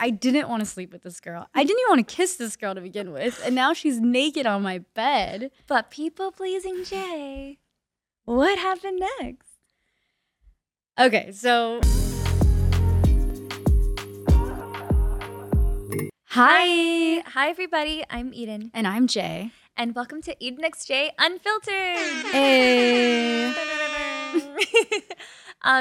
I didn't want to sleep with this girl. I didn't even want to kiss this girl to begin with. And now she's naked on my bed. But people-pleasing Jay, what happened next? Okay, so... Hi, everybody. I'm Eden. And I'm Jay. And welcome to EdenxJay Unfiltered. Hey.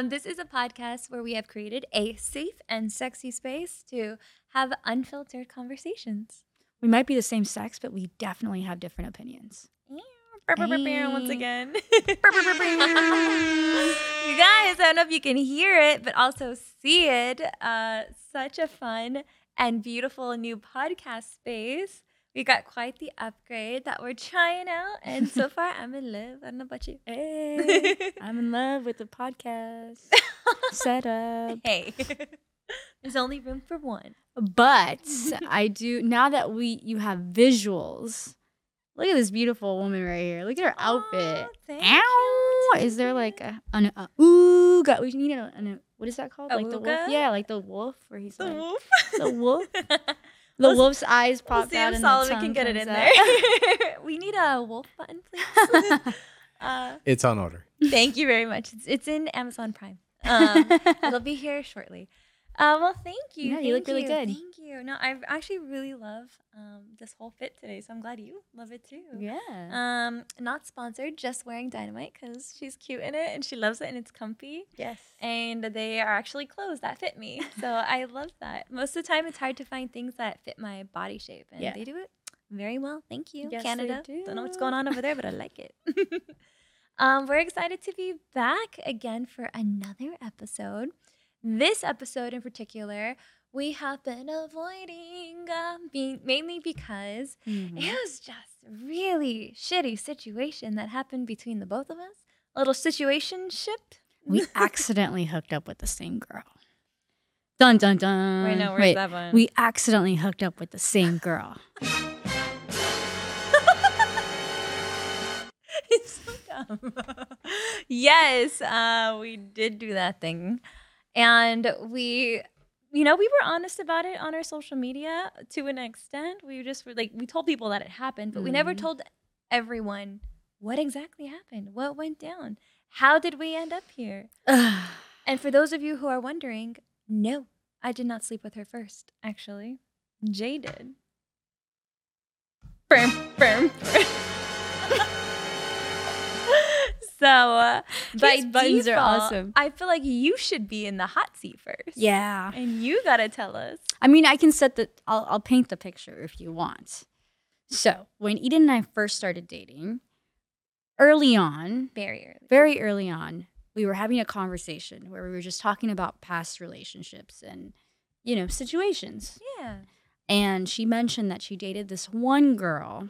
This is a podcast where we have created a safe and sexy space to have unfiltered conversations. We might be the same sex, but we definitely have different opinions. Hey. Once again. You guys, I don't know if you can hear it, but also see it. Such a fun and beautiful new podcast space. We got quite the upgrade that we're trying out, and so far I'm in love. I don't know about you. Hey, I'm in love with the podcast setup. Hey, there's only room for one. But I do, now that you have visuals, look at this beautiful woman right here. Look at her outfit. Thank you. Is there like an ooga? We need an what is that called? A like ooga? The wolf? Yeah, like the wolf where he's the like, wolf. The wolf. The wolf's eyes pop out and the tongue comes out. We'll see if Solomon can get it in there. We need a wolf button, please. It's on order. Thank you very much. It's in Amazon Prime. It'll be here shortly. Well, thank you. Yeah, you look really good. Thank you. No, I actually really love this whole fit today, so I'm glad you love it too. Yeah. Not sponsored, just wearing Dynamite because she's cute in it and she loves it and it's comfy. Yes. And they are actually clothes that fit me, so I love that. Most of the time, it's hard to find things that fit my body shape, and they do it very well. Thank you, yes, Canada. They do. Don't know what's going on over there, but I like it. We're excited to be back again for another episode. This episode in particular, we have been avoiding mainly because it was just a really shitty situation that happened between the both of us. A little situationship. We accidentally hooked up with the same girl. Dun, dun, dun. Wait, no, where's that one? We accidentally hooked up with the same girl. It's so dumb. Yes, we did do that thing. And we were honest about it on our social media to an extent. We just were like, we told people that it happened, but we never told everyone what exactly happened, what went down, how did we end up here? And for those of you who are wondering, no, I did not sleep with her first, actually. Jay did. So, these buttons are awesome. I feel like you should be in the hot seat first. Yeah. And you got to tell us. I mean, I can I'll paint the picture if you want. So, when Eden and I first started dating, very early on, we were having a conversation where we were just talking about past relationships and, situations. Yeah. And she mentioned that she dated this one girl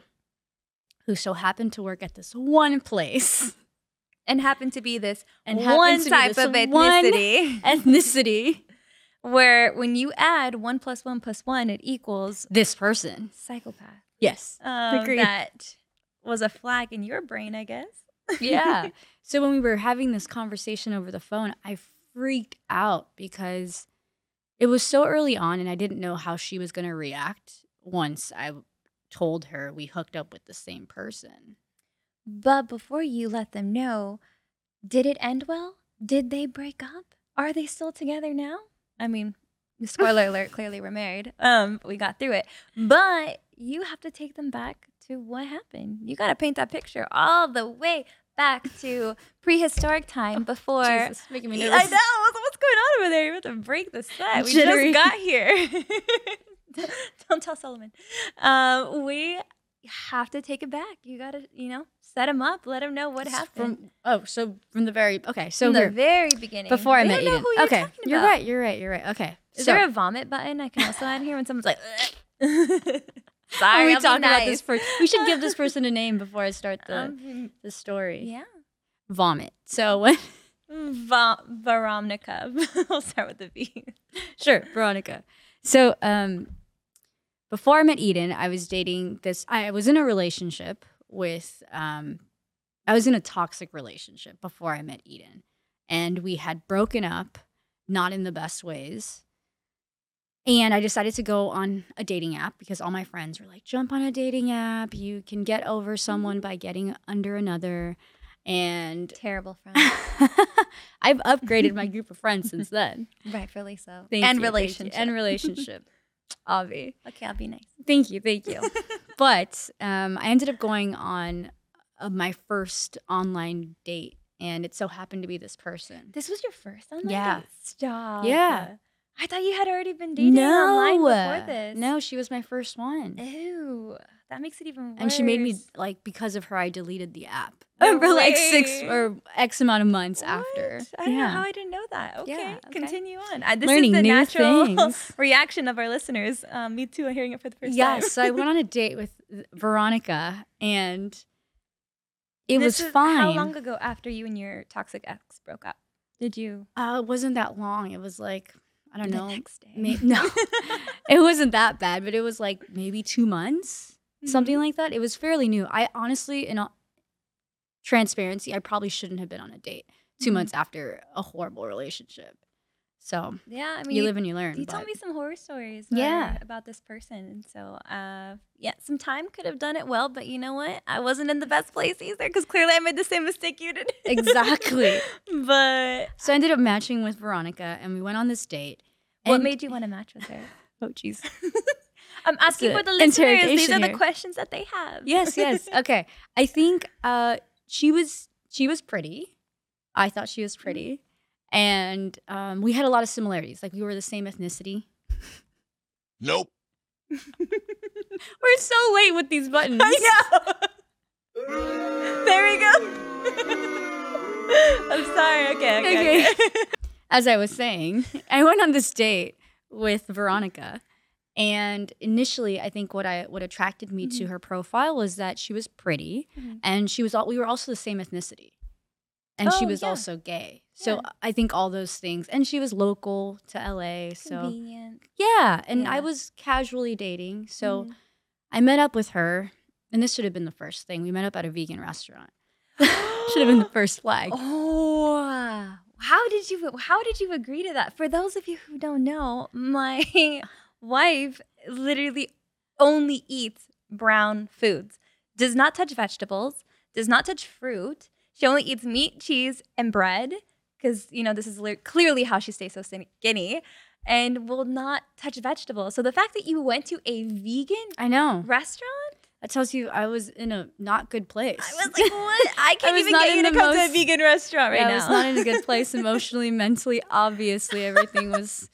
who so happened to work at this one place. And happened to be this one type of ethnicity. Where when you add 1 + 1 + 1, it equals... this person. Psychopath. Yes. Agreed. That was a flag in your brain, I guess. Yeah. So when we were having this conversation over the phone, I freaked out because it was so early on and I didn't know how she was going to react once I told her we hooked up with the same person. But before you let them know, did it end well? Did they break up? Are they still together now? I mean, spoiler alert, clearly we're married. We got through it. But you have to take them back to what happened. You got to paint that picture all the way back to prehistoric time before. Jesus, making me nervous. I know. What's going on over there? You're about to break the set. We just got here. Don't tell Solomon. We have to take it back. You got to, set him up. Let him know what happened. From the very beginning. Before I met Eden. Okay, you're right. Okay. Is there a vomit button I can also add here when someone's like, sorry, we talked about this first. We should give this person a name before I start the story. Yeah. Vomit. So what? Veronica. We'll start with the V. Sure, Veronica. So before I met Eden, I was dating this. I was in a relationship. I was in a toxic relationship before I met Eden, and we had broken up, not in the best ways. And I decided to go on a dating app because all my friends were like, jump on a dating app. You can get over someone by getting under another. And terrible friends. I've upgraded my group of friends since then. Rightfully so. Thank you. And relationship. Avi. Okay, I'll be nice. Thank you. But I ended up going on my first online date. And it so happened to be this person. This was your first online date? Stop. Yeah. I thought you had already been dating online before this. No, she was my first one. Ew, that makes it even worse. And she made me, like, because of her, I deleted the app for like X amount of months after. I don't know how I didn't know that. Okay, yeah, continue on. This is the natural reaction of our listeners. Me too, I'm hearing it for the first time. Yes, so I went on a date with Veronica, and it was fine. How long ago after you and your toxic ex broke up? Did you? It wasn't that long. It was like... I don't know. The next day. No, it wasn't that bad, but it was like maybe 2 months, something like that. It was fairly new. I honestly, in all transparency, I probably shouldn't have been on a date 2 months after a horrible relationship. So yeah, I mean, you live and you learn. You told me some horror stories about this person. So some time could have done it well, but you know what? I wasn't in the best place either because clearly I made the same mistake you did. Exactly. So I ended up matching with Veronica and we went on this date. What made you want to match with her? Oh, jeez. I'm asking for the listeners. These are the questions that they have. Yes. Okay. I think she was pretty. I thought she was pretty. Mm-hmm. And we had a lot of similarities. Like, we were the same ethnicity. Nope. We're so late with these buttons. I know. There we go. I'm sorry. Okay. As I was saying, I went on this date with Veronica. And initially, I think what attracted me to her profile was that she was pretty. Mm-hmm. And we were also the same ethnicity. And she was also gay. So I think all those things. And she was local to LA. So convenient. Yeah. And I was casually dating. So I met up with her. And this should have been the first thing. We met up at a vegan restaurant. Should have been the first flag. Oh. How did you agree to that? For those of you who don't know, my wife literally only eats brown foods. Does not touch vegetables. Does not touch fruit. She only eats meat, cheese, and bread because, you know, this is clearly how she stays so skinny and will not touch vegetables. So the fact that you went to a vegan restaurant? That tells you I was in a not good place. I was like, what? I can't even get you to come to a vegan restaurant right now. I was not in a good place emotionally, mentally, obviously. Everything was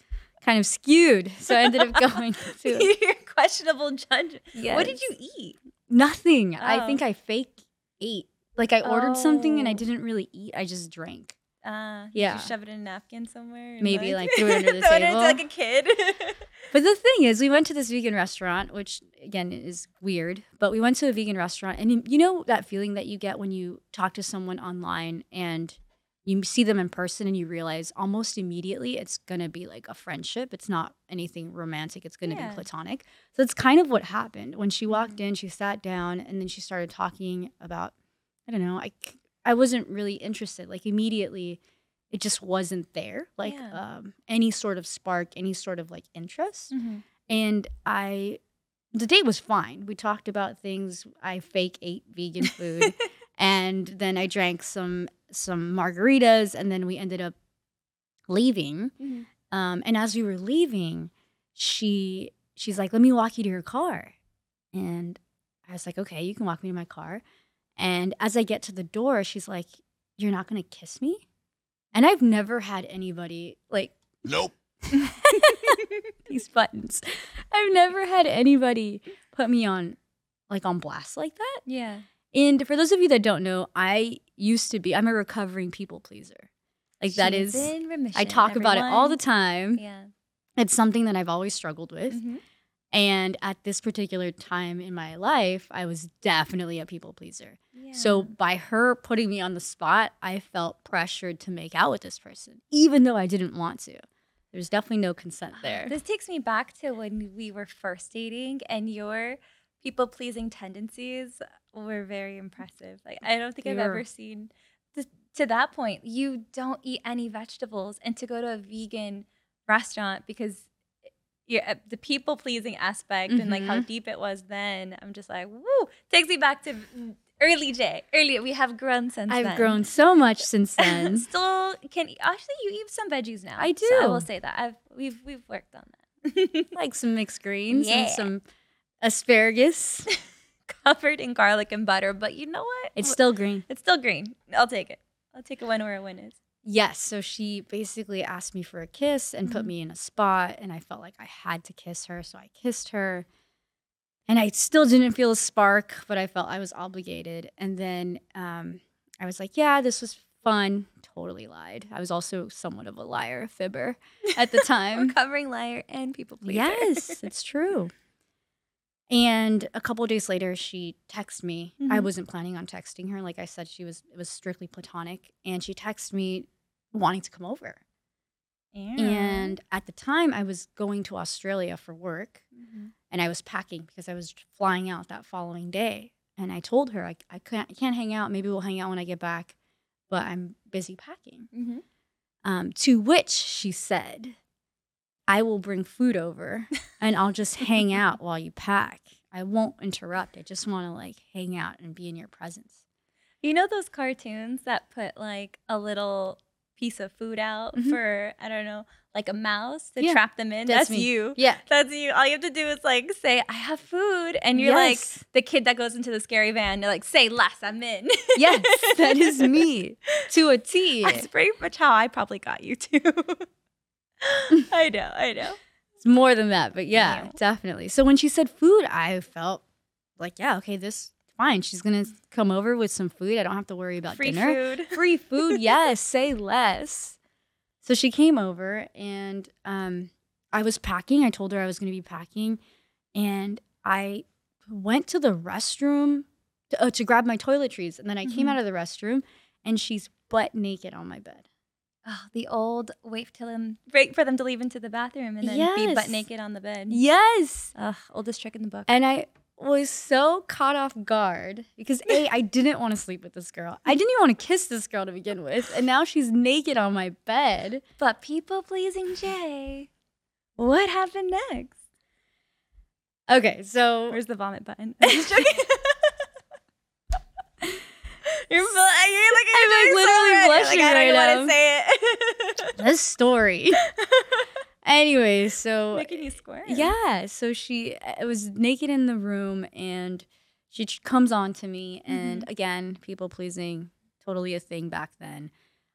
kind of skewed. So I ended up going to it. You're a questionable judge. Yes. What did you eat? Nothing. Oh. I think I fake ate. Like, I ordered something and I didn't really eat. I just drank. Did you shove it in a napkin somewhere? Maybe, like threw it under the table. Throw it like a kid. But the thing is, we went to this vegan restaurant, which, again, is weird. But we went to a vegan restaurant. And you know that feeling that you get when you talk to someone online and you see them in person and you realize almost immediately it's going to be like a friendship. It's not anything romantic. It's going to be platonic. So it's kind of what happened. When she walked in, she sat down, and then she started talking about, I don't know, I wasn't really interested. Like, immediately, it just wasn't there. Like, any sort of spark, any sort of, like, interest. Mm-hmm. And the date was fine. We talked about things. I fake ate vegan food. And then I drank some margaritas. And then we ended up leaving. Mm-hmm. And as we were leaving, she's like, let me walk you to your car. And I was like, okay, you can walk me to my car. And as I get to the door, she's like, you're not going to kiss me? And I've never had anybody like... Nope. These buttons. I've never had anybody put me on, like, on blast like that. Yeah. And for those of you that don't know, I'm a recovering people pleaser. Like, she's that is... in remission, I talk about it all the time. Yeah. It's something that I've always struggled with. Mm-hmm. And at this particular time in my life, I was definitely a people pleaser. Yeah. So by her putting me on the spot, I felt pressured to make out with this person, even though I didn't want to. There's definitely no consent there. This takes me back to when we were first dating and your people pleasing tendencies were very impressive. Like, I don't think I've ever seen this, to that point. You don't eat any vegetables and to go to a vegan restaurant because... the people pleasing aspect and like how deep it was then. I'm just like, woo, takes me back to early Jay. We have grown since then. I've grown so much since then. Still can actually you eat some veggies now. I do. So I will say that we've worked on that. Like some mixed greens and some asparagus covered in garlic and butter. But you know what? It's still green. It's still green. I'll take it. I'll take a win where a win is. Yes. So she basically asked me for a kiss and put me in a spot. And I felt like I had to kiss her. So I kissed her. And I still didn't feel a spark, but I felt I was obligated. And then I was like, yeah, this was fun. Totally lied. I was also somewhat of a liar, a fibber at the time. Recovering liar and people pleaser. Yes, it's true. And a couple of days later, she texted me. I wasn't planning on texting her. Like I said, it was strictly platonic. And she texted me wanting to come over. Yeah. And at the time, I was going to Australia for work. And I was packing because I was flying out that following day. And I told her, I can't hang out. Maybe we'll hang out when I get back. But I'm busy packing. To which she said, I will bring food over and I'll just hang out while you pack. I won't interrupt. I just want to like hang out and be in your presence. You know those cartoons that put like a little piece of food out for, I don't know, like a mouse to trap them in? That's you. Yeah. That's you. All you have to do is like say, I have food. And you're like the kid that goes into the scary van. They're like, say less, I'm in. Yes, that is me to a T. That's pretty much how I probably got you too. I know. It's more than that, but yeah, definitely. So when she said food, I felt like, yeah, okay, this fine. She's going to come over with some food. I don't have to worry about dinner. Free food, yes, say less. So she came over and I was packing. I told her I was going to be packing and I went to the restroom to grab my toiletries. And then I came out of the restroom and she's butt naked on my bed. Oh, the old wait for them to leave into the bathroom and then be butt naked on the bed. Yes. Ugh, oldest trick in the book. And I was so caught off guard because A, I didn't want to sleep with this girl. I didn't even want to kiss this girl to begin with. And now she's naked on my bed. But people pleasing Jay, what happened next? Okay, so. Where's the vomit button? I'm just joking. I'm literally blushing right now. I don't want to say it. This story. Anyway, so. Making you squirm. Yeah. So I was naked in the room and she comes on to me. And again, people pleasing, totally a thing back then.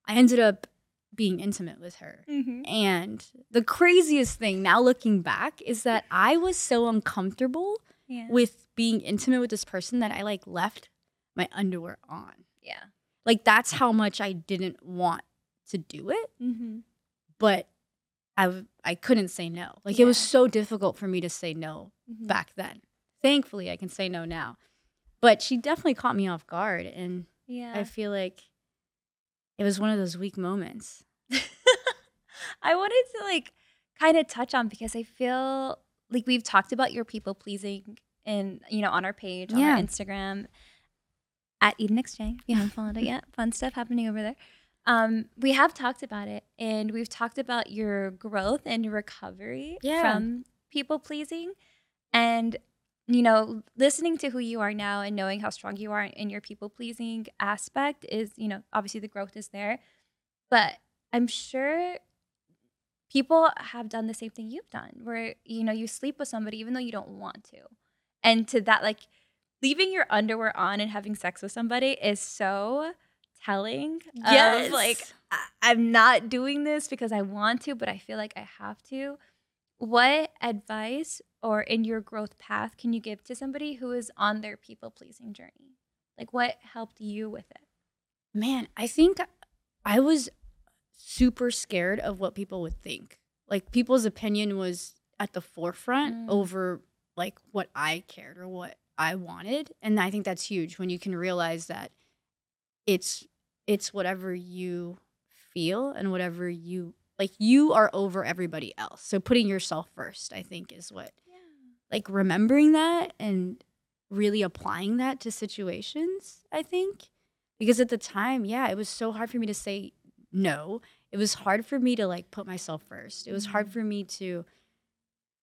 I ended up being intimate with her. And the craziest thing now looking back is that I was so uncomfortable with being intimate with this person that I like left my underwear on. Yeah. Like that's how much I didn't want to do it. But I couldn't say no. Like it was so difficult for me to say no back then. Thankfully, I can say no now. But she definitely caught me off guard. And I feel like it was one of those weak moments. I wanted to like kind of touch on because I feel like we've talked about your people pleasing and, you know, on our page, on our Instagram. At EdenxJay, if you haven't followed it yet. Fun stuff happening over there. We have talked about it, and we've talked about your growth and your recovery from people-pleasing. And, you know, listening to who you are now and knowing how strong you are in your people-pleasing aspect is, you know, obviously the growth is there. But I'm sure people have done the same thing you've done, where, you know, you sleep with somebody even though you don't want to. And to that, like, leaving your underwear on and having sex with somebody is so telling. Yes. Of, like, I'm not doing this because I want to, but I feel like I have to. What advice or in your growth path can you give to somebody who is on their people-pleasing journey? Like, what helped you with it? Man, I think I was super scared of what people would think. Like, people's opinion was at the forefront over, like, what I cared or what I wanted. And I think that's huge when you can realize that it's whatever you feel and whatever you like, you are over everybody else. So putting yourself first, I think, is what like remembering that and really applying that to situations, I think, because at the time, it was so hard for me to say no. It was hard for me to like put myself first. It was hard for me to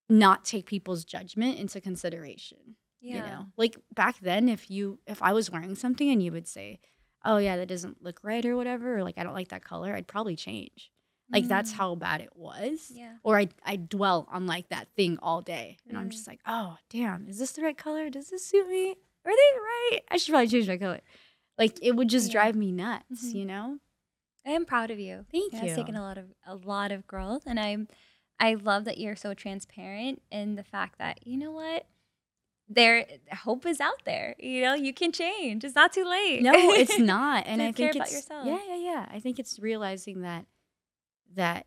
not take people's judgment into consideration. Yeah. You know, like back then, if I was wearing something and you would say, oh yeah, that doesn't look right or whatever, or like, I don't like that color, I'd probably change. Like that's how bad it was. Yeah. Or I dwell on like that thing all day. And I'm just like, oh damn, is this the right color? Does this suit me? Are they right? I should probably change my color. Like it would just drive me nuts, you know? I am proud of you. Thank you. It's taken a lot of growth. And I love that you're so transparent in the fact that, you know what? There, hope is out there. You know, you can change. It's not too late. No, it's not. And I think care about yourself. Yeah. I think it's realizing that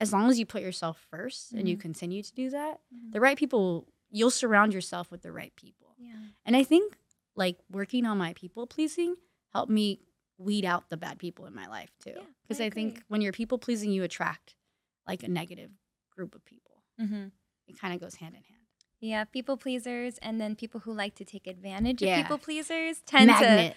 as long as you put yourself first and you continue to do that, the right people, you'll surround yourself with the right people. Yeah. And I think like working on my people pleasing helped me weed out the bad people in my life too. Because I think when you're people pleasing, you attract like a negative group of people. Mm-hmm. It kind of goes hand in hand. Yeah, people pleasers, and then people who like to take advantage of people pleasers tend to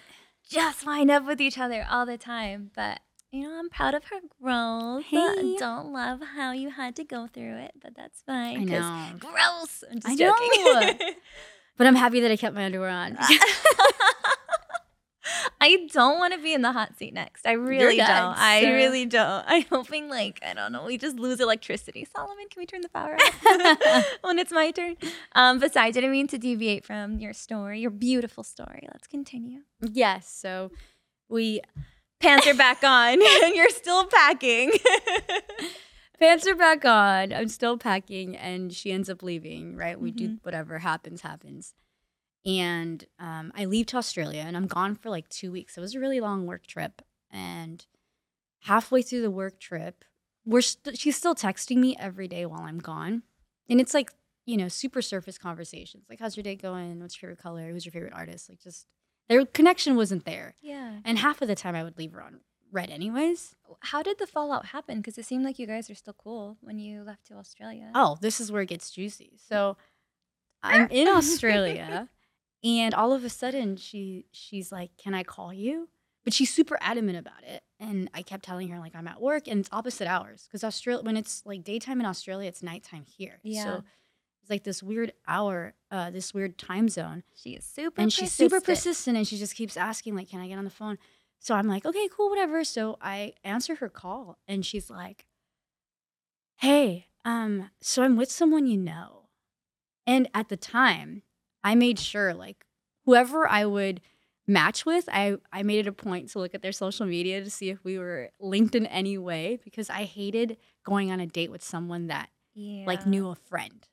just wind up with each other all the time. But you know, I'm proud of her growth. Hey. Don't love how you had to go through it, but that's fine. I know. Gross. I'm just joking. But I'm happy that I kept my underwear on. I don't want to be in the hot seat next. I really don't. I really don't. I'm hoping like, I don't know, we just lose electricity. Solomon, can we turn the power off when it's my turn? But sorry, I didn't mean to deviate from your story, your beautiful story. Let's continue. Yes. So pants are back on and you're still packing. Pants are back on. I'm still packing and she ends up leaving, right? We do whatever happens. And I leave to Australia and I'm gone for like 2 weeks. It was a really long work trip. And halfway through the work trip, she's still texting me every day while I'm gone. And it's like, you know, super surface conversations. Like, how's your day going? What's your favorite color? Who's your favorite artist? Like just their connection wasn't there. Yeah. And half of the time I would leave her on red anyways. How did the fallout happen? Because it seemed like you guys are still cool when you left to Australia. Oh, this is where it gets juicy. So I'm in Australia. And all of a sudden, she's like, can I call you? But she's super adamant about it. And I kept telling her, like, I'm at work. And it's opposite hours. Because Australia, when it's, like, daytime in Australia, it's nighttime here. Yeah. So it's, like, this weird hour, this weird time zone. She is super persistent. And she's super persistent. And she just keeps asking, like, can I get on the phone? So I'm like, okay, cool, whatever. So I answer her call. And she's like, hey, so I'm with someone you know. And at the time, I made sure, like, whoever I would match with, I made it a point to look at their social media to see if we were linked in any way because I hated going on a date with someone that, like, knew a friend.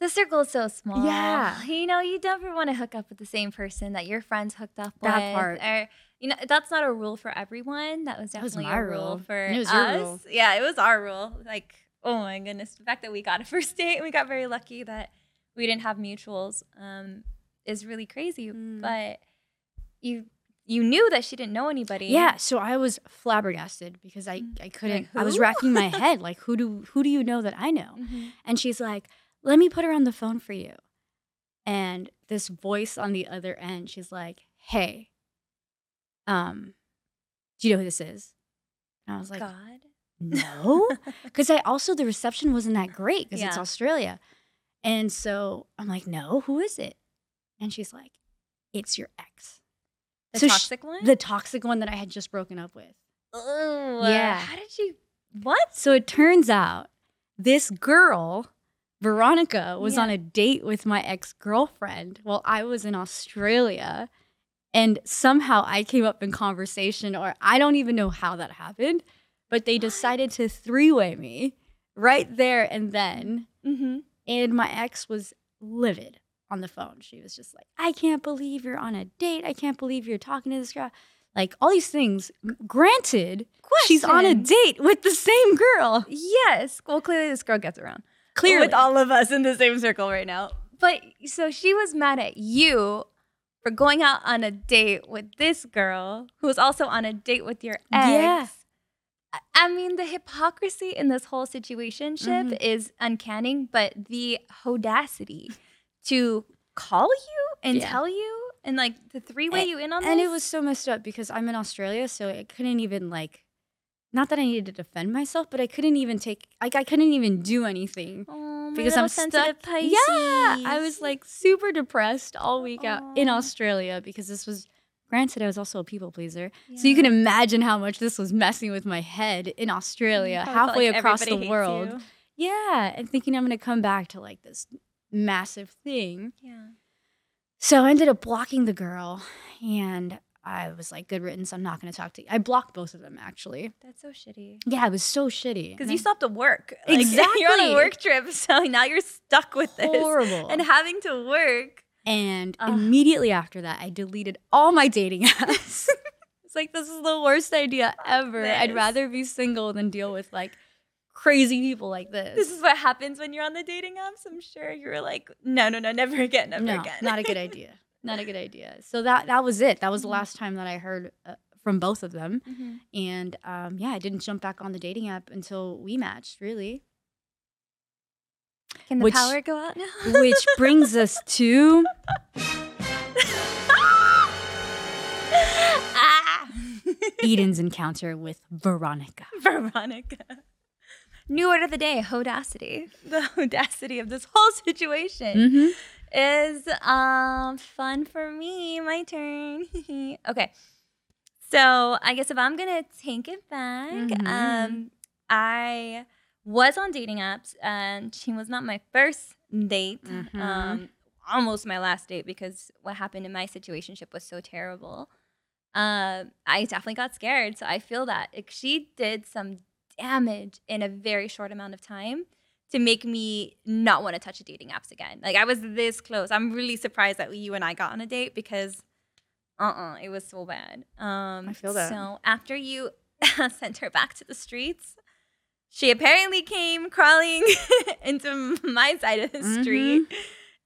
The circle is so small. Yeah. You know, you never want to hook up with the same person that your friends hooked up with. That part. Or, you know, that's not a rule for everyone. That was definitely a rule for us. It was your rule. Yeah, it was our rule. Like, oh, my goodness. The fact that we got a first date and we got very lucky that – we didn't have mutuals is really crazy, but you knew that she didn't know anybody. Yeah, so I was flabbergasted because I couldn't. Like, I was racking my head like, who do you know that I know? Mm-hmm. And she's like, let me put her on the phone for you. And this voice on the other end, she's like, hey, do you know who this is? And I was like, God, no, because I also the reception wasn't that great because it's Australia. And so I'm like, no, who is it? And she's like, it's your ex. The toxic one? The toxic one that I had just broken up with. Oh, yeah. How did you? What? So it turns out this girl, Veronica, was on a date with my ex-girlfriend while I was in Australia. And somehow I came up in conversation, or I don't even know how that happened, but they decided to three-way me right there and then. Mm-hmm. And my ex was livid on the phone. She was just like, I can't believe you're on a date. I can't believe you're talking to this girl. Like, all these things. Granted, she's on a date with the same girl. Yes. Well, clearly this girl gets around. Clearly. With all of us in the same circle right now. But so she was mad at you for going out on a date with this girl who was also on a date with your ex. Yeah. I mean, the hypocrisy in this whole situationship is uncanny, but the audacity to call you and tell you and, like, to three-way you in on this. And it was so messed up because I'm in Australia, so I couldn't even, like, not that I needed to defend myself, but I couldn't even do anything because I'm stuck. Pisces. Yeah, I was like super depressed all week out in Australia because this was. Granted, I was also a people pleaser, so you can imagine how much this was messing with my head in Australia, halfway like across the world. Yeah, and thinking I'm going to come back to like this massive thing. Yeah. So I ended up blocking the girl, and I was like, good riddance, I'm not going to talk to you. I blocked both of them, actually. That's so shitty. Yeah, it was so shitty. Because you still have to work. Like, exactly. You're on a work trip, so now you're stuck with this. Horrible. And having to work. And immediately after that, I deleted all my dating apps. It's like, this is the worst idea ever. This. I'd rather be single than deal with, like, crazy people like this. This is what happens when you're on the dating apps. I'm sure you were like, no, never again. Not a good idea. Not a good idea. So that was it. That was the last time that I heard from both of them. Mm-hmm. And, I didn't jump back on the dating app until we matched, really. Can the power go out now? Which brings us to... Eden's encounter with Veronica. New word of the day, hodacity. The hodacity of this whole situation is fun for me. My turn. Okay. So I guess if I'm going to take it back, I... was on dating apps, and she was not my first date, almost my last date, because what happened in my situationship was so terrible. I definitely got scared, so I feel that. She did some damage in a very short amount of time to make me not want to touch dating apps again. Like, I was this close. I'm really surprised that you and I got on a date, because it was so bad. I feel that. So after you sent her back to the streets... she apparently came crawling into my side of the street.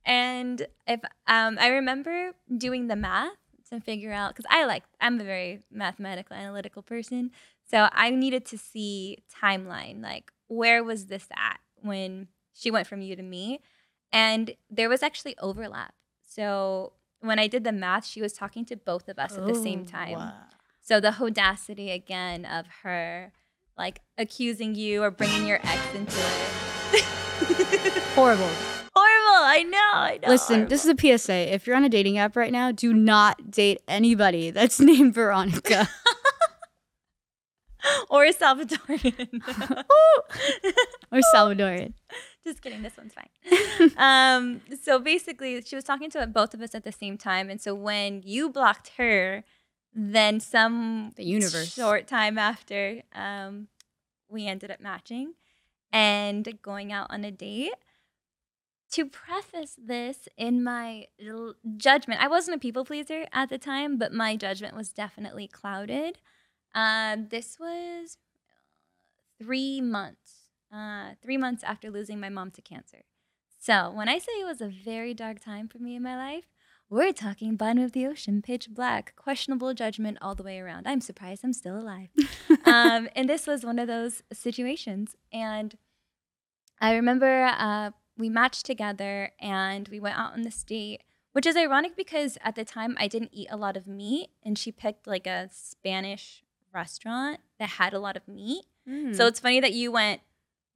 And if I remember doing the math to figure out, because I'm a very mathematical, analytical person. So I needed to see timeline, like where was this at when she went from you to me? And there was actually overlap. So when I did the math, she was talking to both of us at the same time. Wow. So the hodacity again of her... like accusing you or bringing your ex into it. Horrible. I know. Listen, horrible. This is a PSA. If you're on a dating app right now, do not date anybody that's named Veronica. Or a Salvadorian. Or Salvadorian. Just kidding. This one's fine. So basically, she was talking to both of us at the same time. And so when you blocked her... then some short time after, we ended up matching and going out on a date. To preface this, in my judgment, I wasn't a people pleaser at the time, but my judgment was definitely clouded. This was 3 months after losing my mom to cancer. So when I say it was a very dark time for me in my life, we're talking bottom of the ocean, pitch black, questionable judgment all the way around. I'm surprised I'm still alive. And this was one of those situations. And I remember we matched together and we went out on this date, which is ironic because at the time I didn't eat a lot of meat. And she picked like a Spanish restaurant that had a lot of meat. Mm. So it's funny that you went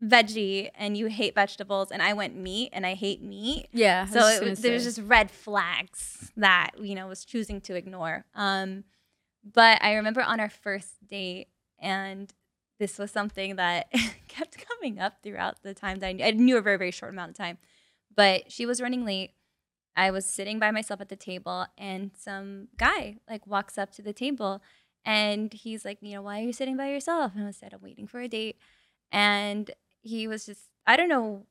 veggie and you hate vegetables and I went meat and I hate meat. Yeah. So there was just red flags that, was choosing to ignore. But I remember on our first date, and this was something that kept coming up throughout the time that I knew a very, very short amount of time, but she was running late. I was sitting by myself at the table and some guy walks up to the table and he's like, why are you sitting by yourself? And I said, I'm waiting for a date. And he was just, I don't know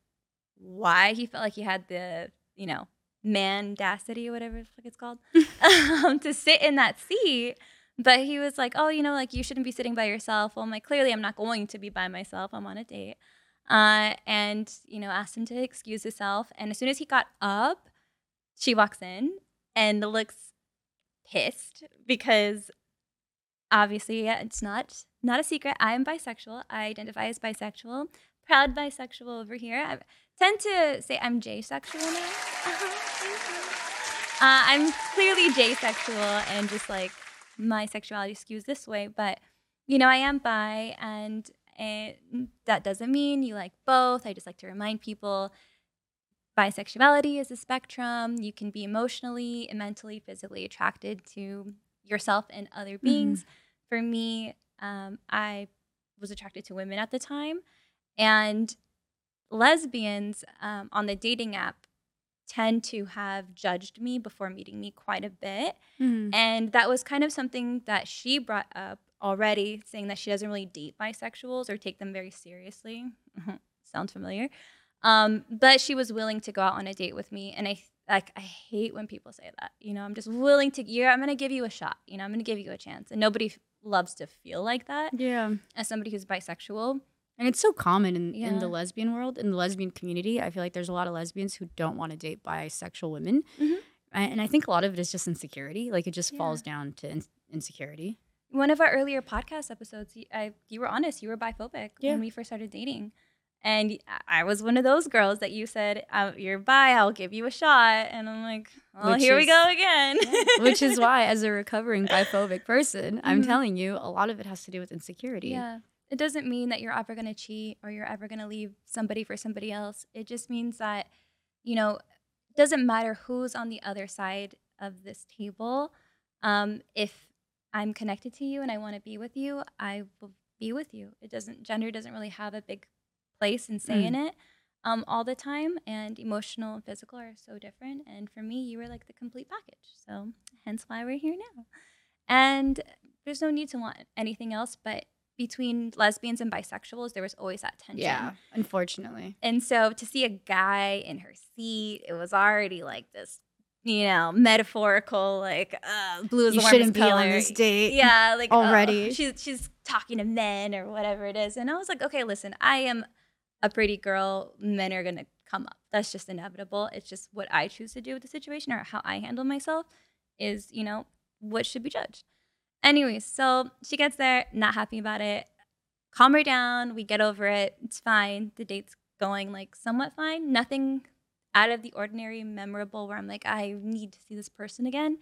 why he felt like he had the, mandacity or whatever the fuck it's called, to sit in that seat. But he was like, oh, you shouldn't be sitting by yourself. Well, I'm like, clearly I'm not going to be by myself. I'm on a date. And, asked him to excuse himself. And as soon as he got up, she walks in and looks pissed because obviously it's not a secret. I am bisexual. I identify as bisexual. Proud bisexual over here. I tend to say I'm J-sexual now. I'm clearly J-sexual and just my sexuality skews this way. But, I am bi and And that doesn't mean you like both. I just like to remind people bisexuality is a spectrum. You can be emotionally and mentally, physically attracted to yourself and other beings. Mm-hmm. For me, I was attracted to women at the time. And lesbians on the dating app tend to have judged me before meeting me quite a bit. Mm-hmm. And that was kind of something that she brought up already, saying that she doesn't really date bisexuals or take them very seriously. Sounds familiar. But she was willing to go out on a date with me. And I hate when people say that. You know, I'm just willing to, I'm going to give you a shot. You know, I'm going to give you a chance. And nobody loves to feel like that. Yeah. As somebody who's bisexual. And it's so common in the lesbian world, in the lesbian community. I feel like there's a lot of lesbians who don't want to date bisexual women. Mm-hmm. And I think a lot of it is just insecurity. Like, it just falls down to insecurity. One of our earlier podcast episodes, you were honest. You were biphobic when we first started dating. And I was one of those girls that you said, you're bi, I'll give you a shot. And I'm like, well, here we go again. Yeah. Which is why, as a recovering biphobic person, I'm telling you, a lot of it has to do with insecurity. Yeah. It doesn't mean that you're ever going to cheat or you're ever going to leave somebody for somebody else. It just means that, it doesn't matter who's on the other side of this table. If I'm connected to you and I want to be with you, I will be with you. Gender doesn't really have a big place and say in it all the time. And emotional and physical are so different. And for me, you were like the complete package. So hence why we're here now. And there's no need to want anything else, but between lesbians and bisexuals, there was always that tension. Yeah, unfortunately. And so to see a guy in her seat, it was already like this, metaphorical, like blue is the warmest color. You shouldn't be on this date. Yeah, like already. Oh, she's talking to men or whatever it is, and I was like, okay, listen, I am a pretty girl. Men are gonna come up. That's just inevitable. It's just what I choose to do with the situation or how I handle myself is, what should be judged. Anyways, so she gets there, not happy about it. Calm her down. We get over it. It's fine. The date's going like somewhat fine. Nothing out of the ordinary, memorable, where I'm like, I need to see this person again.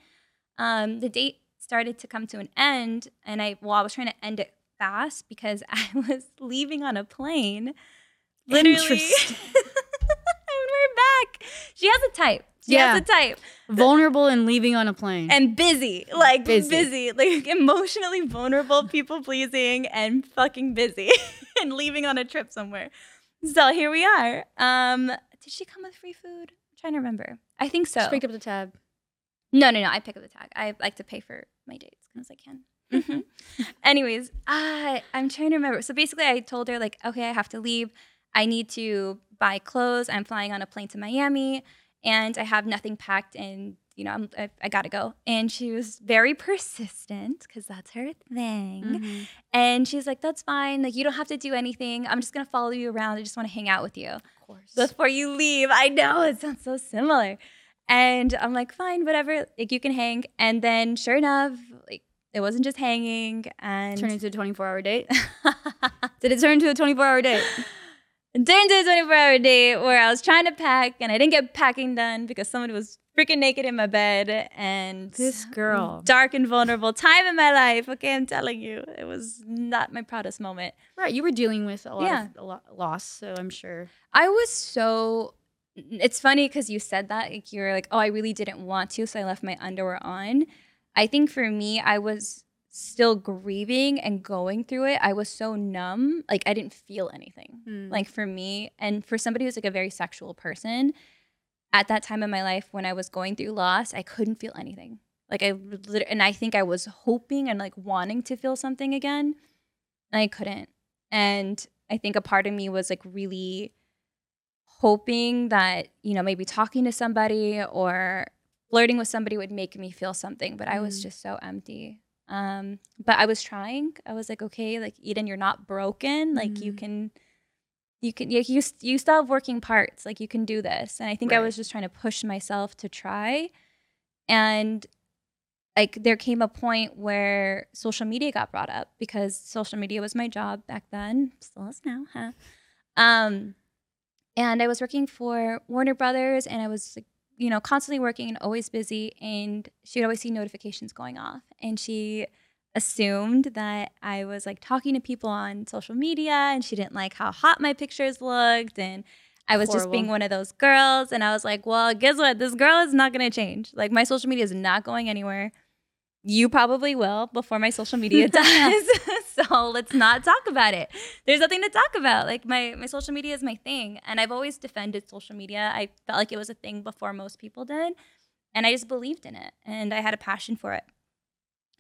The date started to come to an end, and I was trying to end it fast because I was leaving on a plane. Literally. We're back. She has a type. She has a type. Vulnerable and leaving on a plane. And busy. Like, busy. Like, emotionally vulnerable, people-pleasing, and fucking busy. And leaving on a trip somewhere. So here we are. Did she come with free food? I'm trying to remember. I think so. Just pick up the tab. No. I pick up the tab. I like to pay for my dates as I can. Mm-hmm. Anyways, I'm trying to remember. So basically, I told her, like, okay, I have to leave. I need to buy clothes. I'm flying on a plane to Miami. And I have nothing packed, and I gotta go. And she was very persistent because that's her thing. Mm-hmm. And she's like, "That's fine. Like, you don't have to do anything. I'm just gonna follow you around. I just want to hang out with you. Of course. Before you leave." I know it sounds so similar. And I'm like, "Fine, whatever. Like, you can hang." And then, sure enough, like it wasn't just hanging. And turned into a 24-hour date. Did it turn into a 24-hour date? And turned into a 24-hour date where I was trying to pack and I didn't get packing done because somebody was freaking naked in my bed. And this girl. Dark and vulnerable time in my life. Okay, I'm telling you. It was not my proudest moment. Right. You were dealing with a lot of loss, so I'm sure. I was so – it's funny because you said that. Like, you were like, oh, I really didn't want to, so I left my underwear on. I think for me, I was still grieving and going through it. I was so numb. Like, I didn't feel anything. Like, for me, and for somebody who's like a very sexual person, at that time in my life when I was going through loss, I couldn't feel anything. Like, I think I was hoping and like wanting to feel something again, and I couldn't. And I think a part of me was like really hoping that, maybe talking to somebody or flirting with somebody would make me feel something, but I was just so empty. But I was trying. I was like, okay, like, Eden, you're not broken. Like, you still have working parts. Like, you can do this. And I think I was just trying to push myself to try. And like, there came a point where social media got brought up because social media was my job back then. Still is now, huh? And I was working for Warner Brothers, and I was like, constantly working and always busy, and she would always see notifications going off. And she assumed that I was like talking to people on social media and she didn't like how hot my pictures looked. And I was just being one of those girls. And I was like, well, guess what? This girl is not going to change. Like, my social media is not going anywhere. You probably will before my social media does. So let's not talk about it. There's nothing to talk about. Like, my social media is my thing. And I've always defended social media. I felt like it was a thing before most people did. And I just believed in it. And I had a passion for it.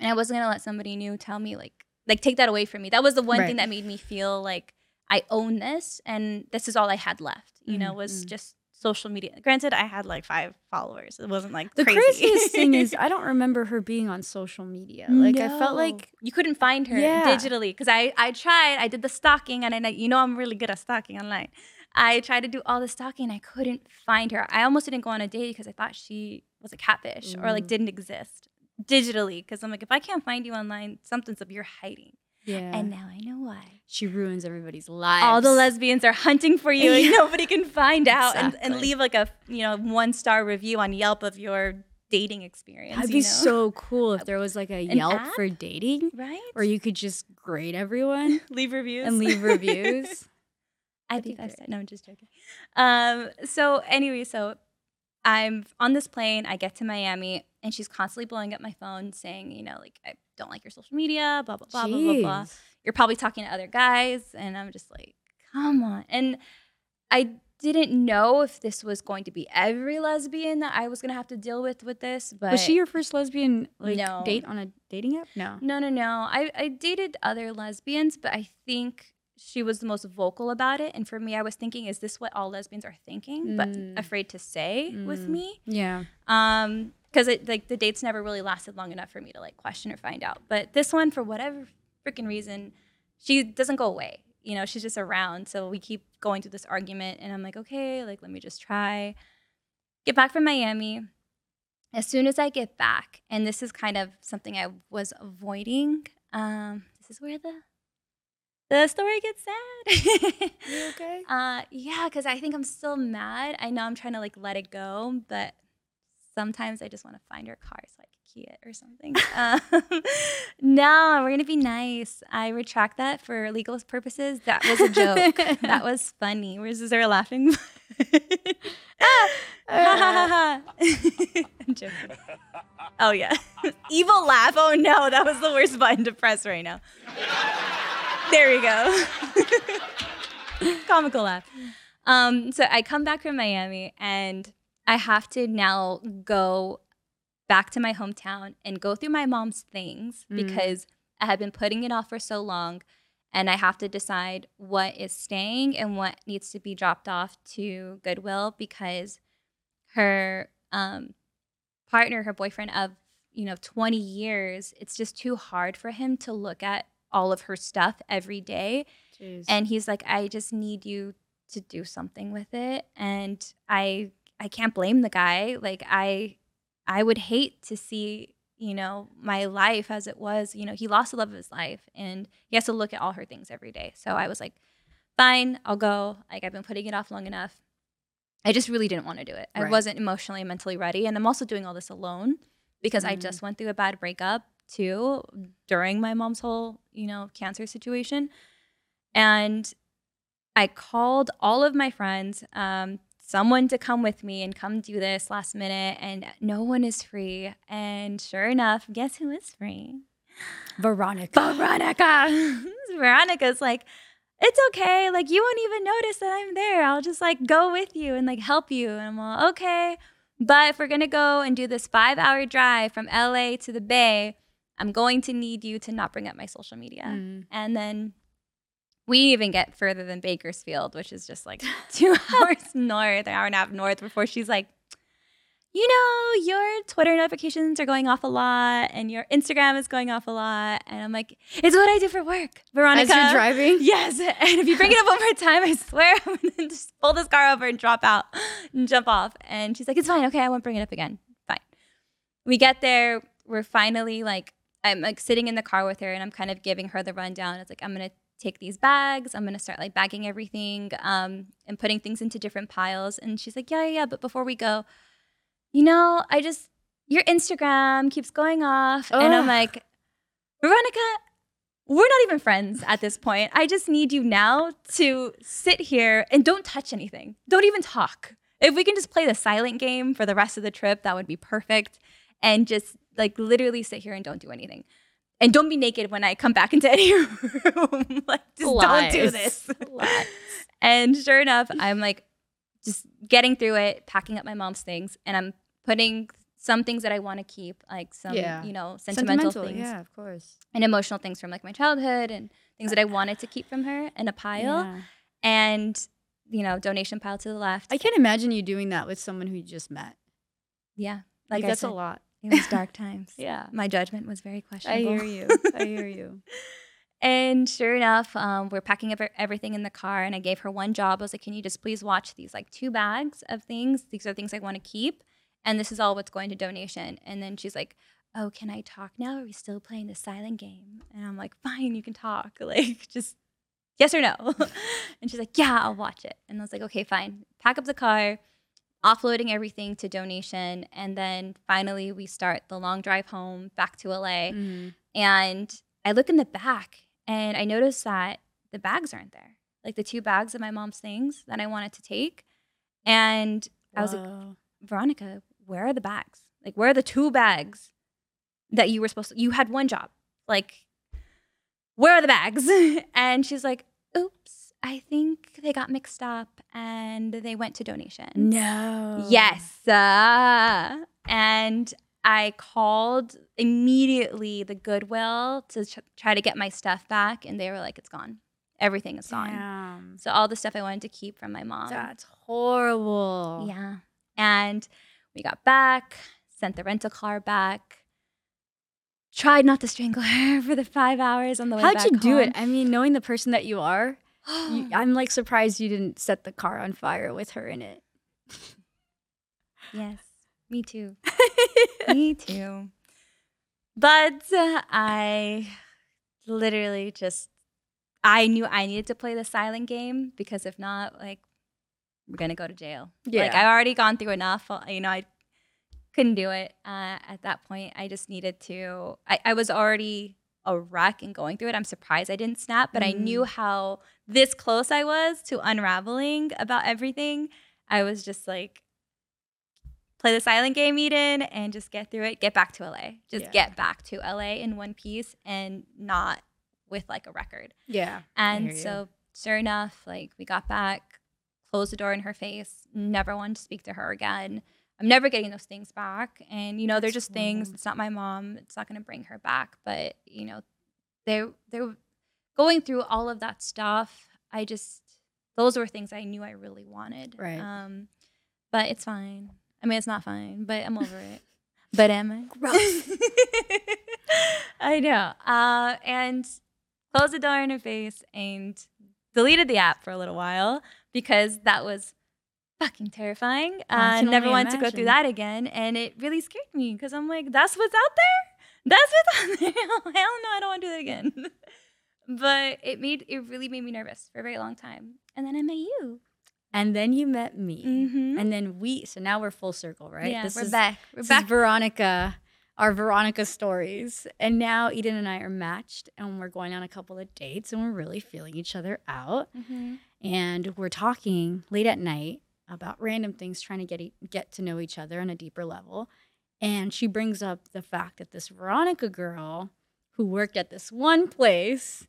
And I wasn't going to let somebody new tell me, like take that away from me. That was the one thing that made me feel like I own this. And this is all I had left, you know, was just social media. Granted, I had like 5 followers. It wasn't like the crazy. The craziest thing is I don't remember her being on social media. Like, no. I felt like you couldn't find her digitally, because I tried. I did the stalking, and I, you know, I'm really good at stalking online. I tried to do all the stalking. I couldn't find her. I almost didn't go on a date because I thought she was a catfish or like didn't exist digitally, because I'm like, if I can't find you online, something's up. You're hiding. Yeah. And now I know why. She ruins everybody's lives. All the lesbians are hunting for you, and nobody can find out and leave like a, you know, 1-star review on Yelp of your dating experience. That'd be so cool if there was like an Yelp app for dating, right? Or you could just grade everyone, leave reviews. I think that's it. No, I'm just joking. So anyway, so I'm on this plane. I get to Miami, and she's constantly blowing up my phone, saying, you know, like, I don't like your social media, blah, blah, blah, blah, blah, blah. You're probably talking to other guys. And I'm just like, come on. And I didn't know if this was going to be every lesbian that I was going to have to deal with this. But was she your first lesbian date on a dating app? No. I dated other lesbians, but I think she was the most vocal about it. And for me, I was thinking, is this what all lesbians are thinking, but afraid to say with me? Yeah. Because like the dates never really lasted long enough for me to like question or find out. But this one, for whatever freaking reason, she doesn't go away. You know, she's just around. So we keep going through this argument, and I'm like, okay, like, let me just try. Get back from Miami. As soon as I get back, and this is kind of something I was avoiding. This is where the story gets sad. You okay? Yeah, because I think I'm still mad. I know I'm trying to like let it go, but sometimes I just want to find her car so I can key it or something. No, we're going to be nice. I retract that for legal purposes. That was a joke. That was funny. Where's is there laughing? I'm joking. Oh, yeah. Evil laugh. Oh, no. That was the worst button to press right now. There we go. Comical laugh. So I come back from Miami, and I have to now go back to my hometown and go through my mom's things because I had been putting it off for so long, and I have to decide what is staying and what needs to be dropped off to Goodwill, because her partner, her boyfriend of, you know, 20 years, it's just too hard for him to look at all of her stuff every day. Jeez. And he's like, I just need you to do something with it. And I can't blame the guy. Like, I would hate to see, you know, my life as it was. You know, he lost the love of his life, and he has to look at all her things every day. So I was like, fine, I'll go. Like, I've been putting it off long enough. I just really didn't want to do it. Right. I wasn't emotionally and mentally ready. And I'm also doing all this alone because I just went through a bad breakup too during my mom's whole, you know, cancer situation. And I called all of my friends, someone to come with me and come do this last minute, and no one is free. And sure enough, guess who is free? Veronica. Veronica's like, it's okay. Like, you won't even notice that I'm there. I'll just like go with you and like help you. And I'm all, okay. But if we're going to go and do this 5-hour drive from LA to the Bay, I'm going to need you to not bring up my social media. And then we even get further than Bakersfield, which is just like 2 hours north, an hour and a half north, before she's like, you know, your Twitter notifications are going off a lot, and your Instagram is going off a lot. And I'm like, it's what I do for work, Veronica. As you're driving? Yes. And if you bring it up one more time, I swear I'm going to just pull this car over and drop out and jump off. And she's like, it's fine. Okay, I won't bring it up again. Fine. We get there. We're finally like, I'm like sitting in the car with her, and I'm kind of giving her the rundown. It's like, I'm going to take these bags. I'm going to start like bagging everything and putting things into different piles. And she's like, yeah. But before we go, you know, your Instagram keeps going off. Ugh. And I'm like, Veronica, we're not even friends at this point. I just need you now to sit here and don't touch anything. Don't even talk. If we can just play the silent game for the rest of the trip, that would be perfect. And just like literally sit here and don't do anything. And don't be naked when I come back into any room. Like, just Lies. Don't do this. Lies. And sure enough, I'm like just getting through it, packing up my mom's things, and I'm putting some things that I want to keep, like some, sentimental things. Yeah, of course. And emotional things from like my childhood and things that I wanted to keep from her in a pile. Yeah. And, donation pile to the left. I can't imagine you doing that with someone who you just met. Yeah. Like that's a lot. It was dark times. Yeah. My judgment was very questionable. I hear you. And sure enough, we're packing up everything in the car, and I gave her one job. I was like, can you just please watch these like 2 bags of things? These are things I want to keep, and this is all what's going to donation. And then she's like, oh, can I talk now? Are we still playing the silent game? And I'm like, fine, you can talk. Like, just yes or no. And she's like, yeah, I'll watch it. And I was like, okay, fine. Pack up the car, offloading everything to donation. And then finally we start the long drive home back to LA. Mm-hmm. And I look in the back and I notice that the bags aren't there. Like the 2 bags of my mom's things that I wanted to take. And I was like, Veronica, where are the bags? Like, where are the 2 bags that you were supposed to, you had one job. Like, where are the bags? And she's like, oops, I think they got mixed up and they went to donation. No. Yes. And I called immediately the Goodwill to try to get my stuff back. And they were like, it's gone. Everything is gone. Damn. So all the stuff I wanted to keep from my mom. That's horrible. Yeah. And we got back, sent the rental car back, tried not to strangle her for the 5 hours on the way back home. How'd you do it? I mean, knowing the person that you are, I'm like surprised you didn't set the car on fire with her in it. Yes, me too. Me too. But I literally just, I knew I needed to play the silent game because if not, like, we're going to go to jail. Yeah. Like, I've already gone through enough. I couldn't do it at that point. I just needed to – I was already a wreck and going through it. I'm surprised I didn't snap, but I knew how this close I was to unraveling about everything. I was just like, play the silent game, Eden, and just get through it. Get back to LA. Just get back to LA in one piece and not with, like, a record. Yeah. And so sure enough, like, we got back. Closed the door in her face, never wanted to speak to her again. I'm never getting those things back. And, they're just things. It's not my mom. It's not going to bring her back. But, they're going through all of that stuff. Those were things I knew I really wanted. Right. But it's fine. I mean, it's not fine, but I'm over it. But am I? Gross. I know. And closed the door in her face and deleted the app for a little while. Because that was fucking terrifying. I never wanted to go through that again. And it really scared me because I'm like, that's what's out there? That's what's out there? Hell no, I don't want to do that again. But it really made me nervous for a very long time. And then I met you. And then you met me. Mm-hmm. And then so now we're full circle, right? Yeah, we're back. This is Veronica, our Veronica stories. And now Eden and I are matched and we're going on a couple of dates and we're really feeling each other out. Mm-hmm. And we're talking late at night about random things, trying to get to know each other on a deeper level. And she brings up the fact that this Veronica girl who worked at this one place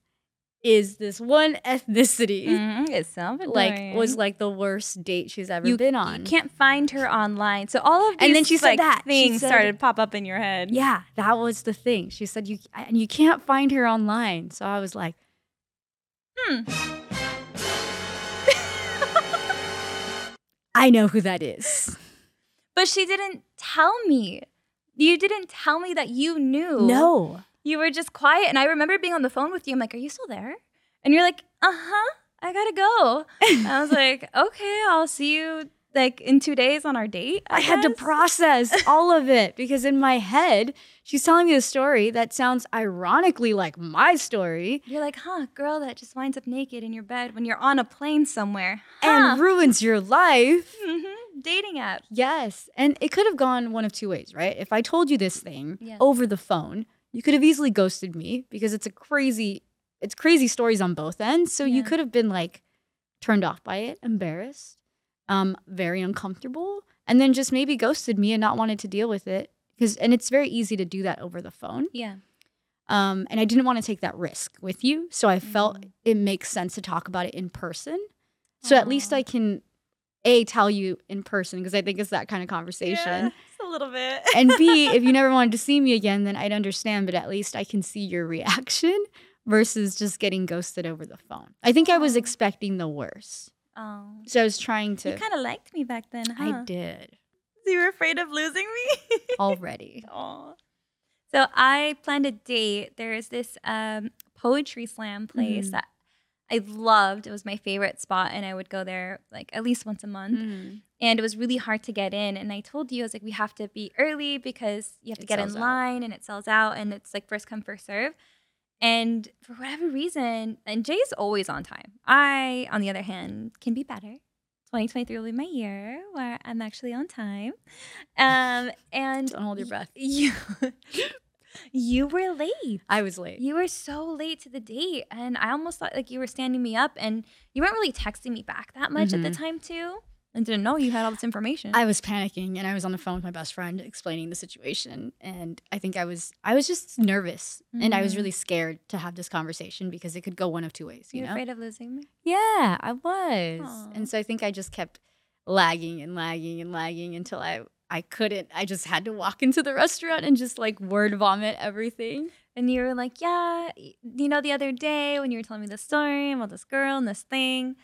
is this one ethnicity. Mm-hmm. It's Salvadorian. Was like the worst date she's ever been on. You can't find her online. So all of these things started to pop up in your head. Yeah, that was the thing. She said, you can't find her online. So I was like, I know who that is. But she didn't tell me. You didn't tell me that you knew. No. You were just quiet. And I remember being on the phone with you. I'm like, are you still there? And you're like, I got to go. And I was like, okay, I'll see you like in 2 days on our date. I had to process all of it because in my head, she's telling me a story that sounds ironically like my story. You're like, girl that just winds up naked in your bed when you're on a plane somewhere. And ruins your life. Mm-hmm. Dating app. Yes. And it could have gone one of 2 ways, right? If I told you this thing over the phone, You could have easily ghosted me because it's crazy stories on both ends. So you could have been like turned off by it, embarrassed, very uncomfortable, and then just maybe ghosted me and not wanted to deal with it because it's very easy to do that over the phone. Yeah. And I didn't want to take that risk with you. So I felt it makes sense to talk about it in person. So at least I can tell you in person, because I think it's that kind of conversation. Yeah, just a little bit. And B, if you never wanted to see me again, then I'd understand. But at least I can see your reaction versus just getting ghosted over the phone. I think I was expecting the worst. Oh. So I was trying to. You kind of liked me back then, huh? I did. So you were afraid of losing me? Already. Oh. So I planned a date. There is this poetry slam place that I loved. It was my favorite spot, and I would go there like at least once a month. Mm. And it was really hard to get in. And I told you, I was like, we have to be early because you have to get in line and it sells out and it's like first come, first serve. And for whatever reason, and Jay's always on time. I, on the other hand, can be better. 2023 will be my year where I'm actually on time. And don't hold your breath. You were late. I was late. You were so late to the date. And I almost thought like you were standing me up, and you weren't really texting me back that much at the time too. And didn't know you had all this information. I was panicking, and I was on the phone with my best friend explaining the situation. And I think I was just nervous and I was really scared to have this conversation because it could go one of two ways. You're afraid of losing me? Yeah, I was. Aww. And so I think I just kept lagging until I couldn't. I just had to walk into the restaurant and just like word vomit everything. And you were like, yeah, you know, the other day when you were telling me the story about this girl and this thing,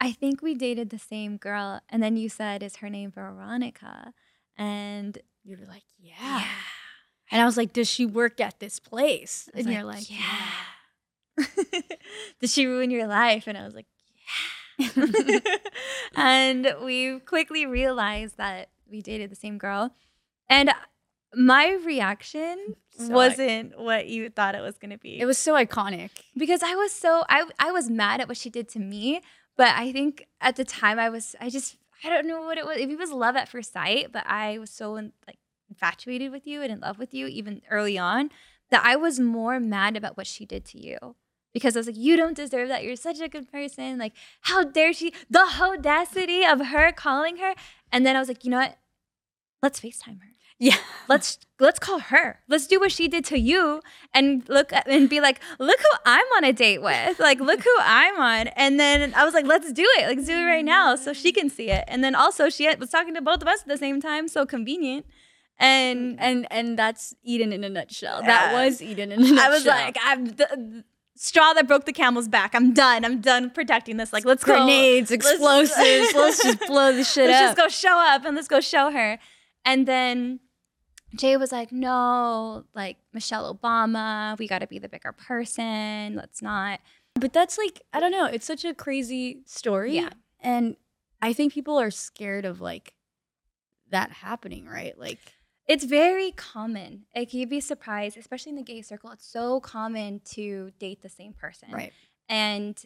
I think we dated the same girl. And then you said, is her name Veronica? And you were like, yeah. And I was like, does she work at this place? And you're like, yeah. Does she ruin your life? And I was like, yeah. And we quickly realized that we dated the same girl. And my reaction wasn't what you thought it was going to be. It was so iconic. Because I was mad at what she did to me. But I think at the time I don't know what it was. It was love at first sight, but I was so infatuated with you and in love with you even early on that I was more mad about what she did to you. Because I was like, you don't deserve that. You're such a good person. Like, how dare she? The audacity of her calling her. And then I was like, you know what? Let's FaceTime her. Yeah. Let's call her. Let's do what she did to you and be like, look who I'm on a date with. Like, look who I'm on. And then I was like, let's do it. Like, do it right now so she can see it. And then also she was talking to both of us at the same time. So convenient. And that's Eden in a nutshell. Yeah. That was Eden in a nutshell. I was like, I'm the straw that broke the camel's back. I'm done protecting this. Like, let's go. Grenades, explosives. Let's just blow the shit up. Let's just go show up and let's go show her. And then Jay was like, no, like Michelle Obama, we got to be the bigger person. Let's not. But that's like, I don't know. It's such a crazy story. Yeah. And I think people are scared of like that happening, right? Like, it's very common. Like, you'd be surprised, especially in the gay circle. It's so common to date the same person. Right. And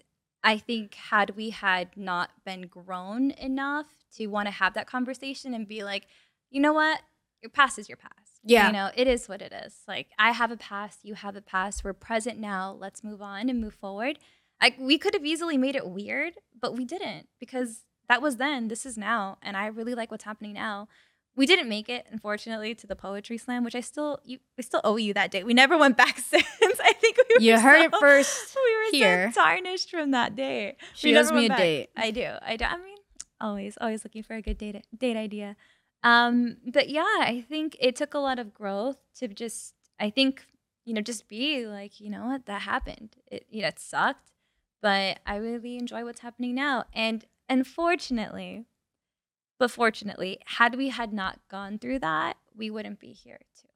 I think had we had not been grown enough to want to have that conversation and be like, you know what? Your past is your past. Yeah. You know, it is what it is. Like, I have a past. You have a past. We're present now. Let's move on and move forward. We could have easily made it weird, but we didn't because that was then. This is now. And I really like what's happening now. We didn't make it, unfortunately, to the poetry slam, which I still owe you that day. We never went back since. I think we were. You heard it first. We were here. So tarnished from that day. She owes me a date. I do. I mean, always looking for a good date idea. But yeah, I think it took a lot of growth to just, I think, you know, just be like, you know what, that happened. It, you know, it sucked, but I really enjoy what's happening now. And unfortunately, but fortunately, had we had not gone through that, we wouldn't be here too.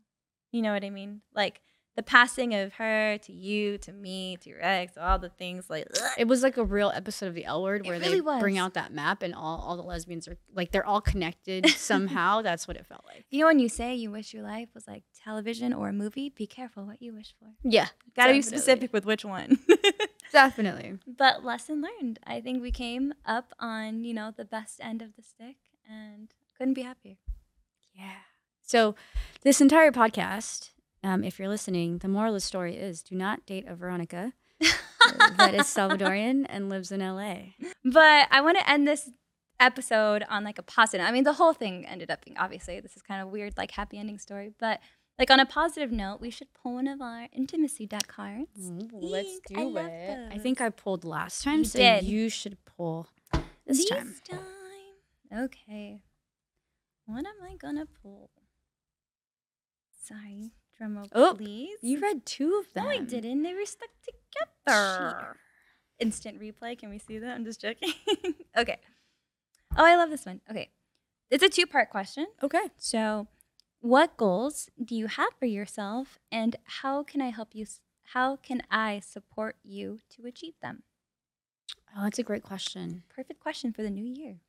You know what I mean? Like, the passing of her to you, to me, to your ex, all the things like. Ugh. It was like a real episode of The L Word where really they bring out that map and all the lesbians are like, they're all connected somehow. That's what it felt like. You know, when you say you wish your life was like television or a movie, be careful what you wish for. Yeah. Gotta be specific with which one. Definitely. But lesson learned. I think we came up on, you know, the best end of the stick and couldn't be happier. Yeah. So this entire podcast if you're listening, the moral of the story is do not date a Veronica that is Salvadorian and lives in L.A. But I want to end this episode on like a positive. I mean, the whole thing ended up being, obviously, this is kind of weird, like happy ending story. But like on a positive note, we should pull one of our intimacy deck cards. Let's do it. I think I pulled last time, you so did. You should pull this time. This time. Okay. What am I going to pull? Sorry. Drum roll, please. You read two of them. No, I didn't. They were stuck together. Cheater. Instant replay. Can we see that? I'm just joking. Okay. Oh, I love this one. Okay. It's a two-part question. Okay. So what goals do you have for yourself, and how can I help you? How can I support you to achieve them? Oh, that's a great question. Perfect question for the new year.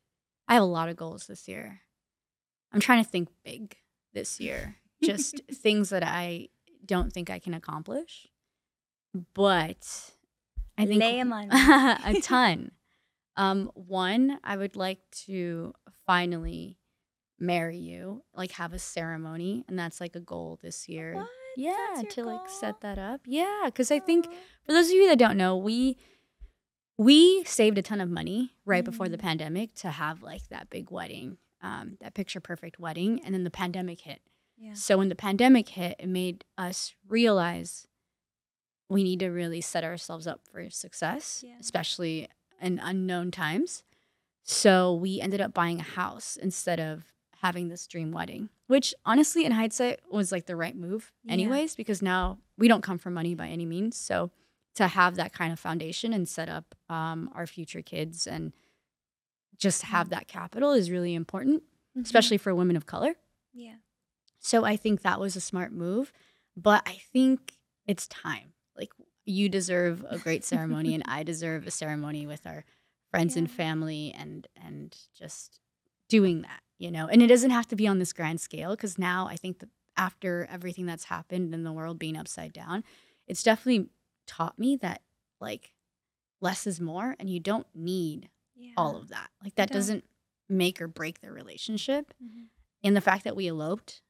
I have a lot of goals this year. I'm trying to think big this year. Just things that I don't think I can accomplish, but I think lay 'em on a ton. One, I would like to finally marry you, like have a ceremony, and that's like a goal this year. What? Yeah, to goal? Like set that up. Yeah, because I think for those of you that don't know, we saved a ton of money right before the pandemic to have like that big wedding, that picture perfect wedding, and then the pandemic hit. Yeah. So when the pandemic hit, it made us realize we need to really set ourselves up for success, especially in unknown times. So we ended up buying a house instead of having this dream wedding, which honestly, in hindsight, was like the right move anyways, because now we don't come from money by any means. So to have that kind of foundation and set up our future kids and just have that capital is really important, especially for women of color. Yeah. So I think that was a smart move, but I think it's time. Like, you deserve a great ceremony, and I deserve a ceremony with our friends and family, and just doing that, you know. And it doesn't have to be on this grand scale, because now I think that after everything that's happened and the world being upside down, it's definitely taught me that, like, less is more, and you don't need all of that. Like, that doesn't make or break the relationship. Mm-hmm. And the fact that we eloped,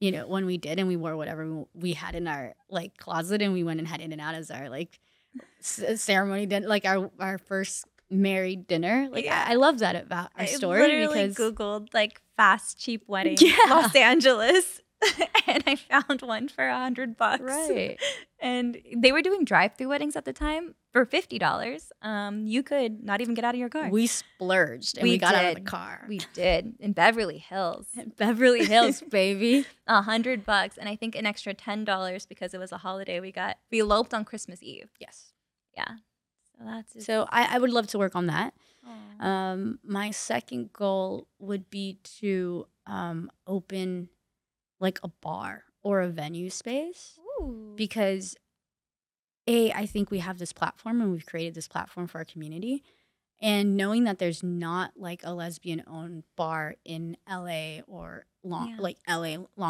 you know, when we did, and we wore whatever we had in our, like, closet, and we went and had In N Out as our, like, ceremony dinner, like our first married dinner. Like, I love that about our story. I literally Googled, like, fast, cheap wedding, Los Angeles, and I found one for $100. Right. And they were doing drive-through weddings at the time for $50. You could not even get out of your car. We splurged, and we got out of the car. We did. In Beverly Hills. In Beverly Hills, baby. $100, and I think an extra $10 because it was a holiday. We eloped on Christmas Eve. Yes. Yeah. So that's I would love to work on that. My second goal would be to open like a bar or a venue space. Because I think we have this platform, and we've created this platform for our community, and knowing that there's not like a lesbian owned bar in LA or Long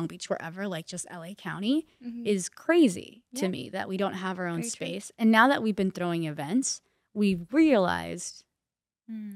Beach, wherever, like just LA County is crazy to me that we don't have our own space. True. And now that we've been throwing events, we've realized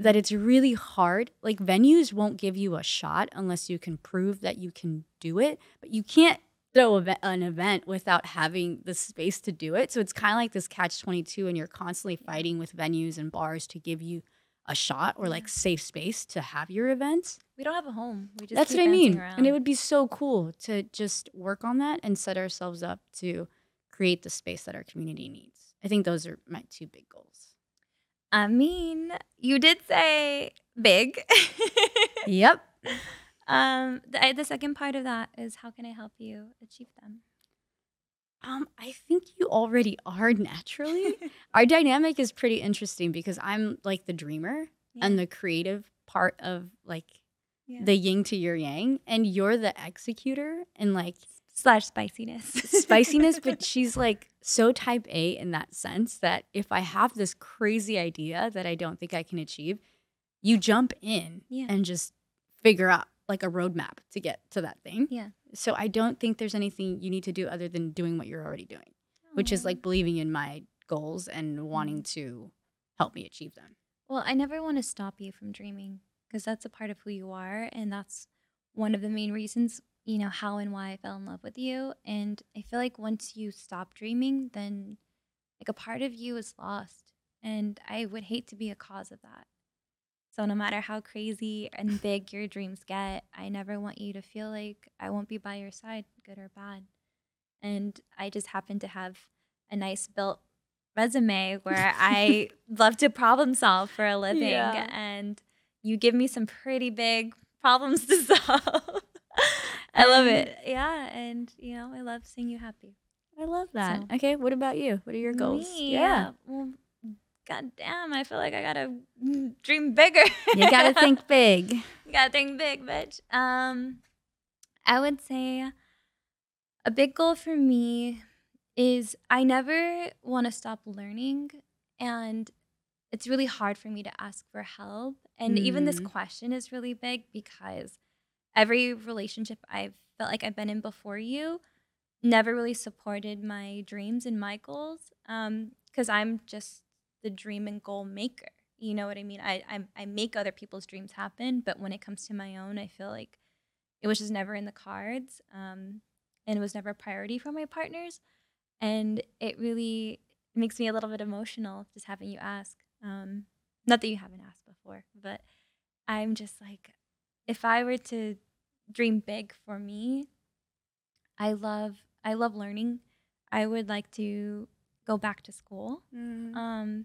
that it's really hard. Like, venues won't give you a shot unless you can prove that you can do it, but you can't throw an event without having the space to do it. So it's kind of like this catch-22, and you're constantly fighting with venues and bars to give you a shot or like safe space to have your events. We don't have a home. We just That's what I mean. Around. And it would be so cool to just work on that and set ourselves up to create the space that our community needs. I think those are my two big goals. I mean, you did say big. Yep. The second part of that is, how can I help you achieve them? I think you already are naturally. Our dynamic is pretty interesting because I'm like the dreamer and the creative part of like the yin to your yang, and you're the executor and like / spiciness. But she's like so type A in that sense that if I have this crazy idea that I don't think I can achieve, you jump in and just figure out like a roadmap to get to that thing. Yeah. So I don't think there's anything you need to do other than doing what you're already doing, which is like believing in my goals and wanting to help me achieve them. Well, I never want to stop you from dreaming, because that's a part of who you are. And that's one of the main reasons you know, how and why I fell in love with you. And I feel like once you stop dreaming, then like a part of you is lost. And I would hate to be a cause of that. So no matter how crazy and big your dreams get, I never want you to feel like I won't be by your side, good or bad. And I just happen to have a nice built resume where I love to problem solve for a living. Yeah. And you give me some pretty big problems to solve. I love it. Yeah. And, you know, I love seeing you happy. I love that. So, okay. What about you? What are your goals? Me? Yeah. Well, God damn, I feel like I gotta dream bigger. You gotta think big. You gotta think big, bitch. I would say a big goal for me is I never want to stop learning, and it's really hard for me to ask for help. And even this question is really big because every relationship I've felt like I've been in before you never really supported my dreams and my goals, because I'm just the dream and goal maker. You know what I mean? I make other people's dreams happen, but when it comes to my own, I feel like it was just never in the cards, and it was never a priority for my partners. And it really makes me a little bit emotional just having you ask. Not that you haven't asked before, but I'm just like, if I were to dream big for me, I love learning. I would like to go back to school. Mm-hmm.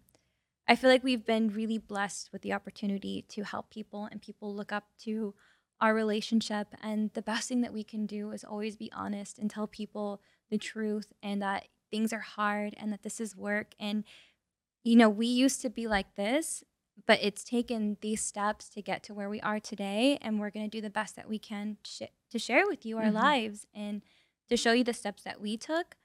I feel like we've been really blessed with the opportunity to help people, and people look up to our relationship. And the best thing that we can do is always be honest and tell people the truth, and that things are hard, and that this is work. And, you know, we used to be like this, but it's taken these steps to get to where we are today. And we're going to do the best that we can to share with you our lives and to show you the steps that we took.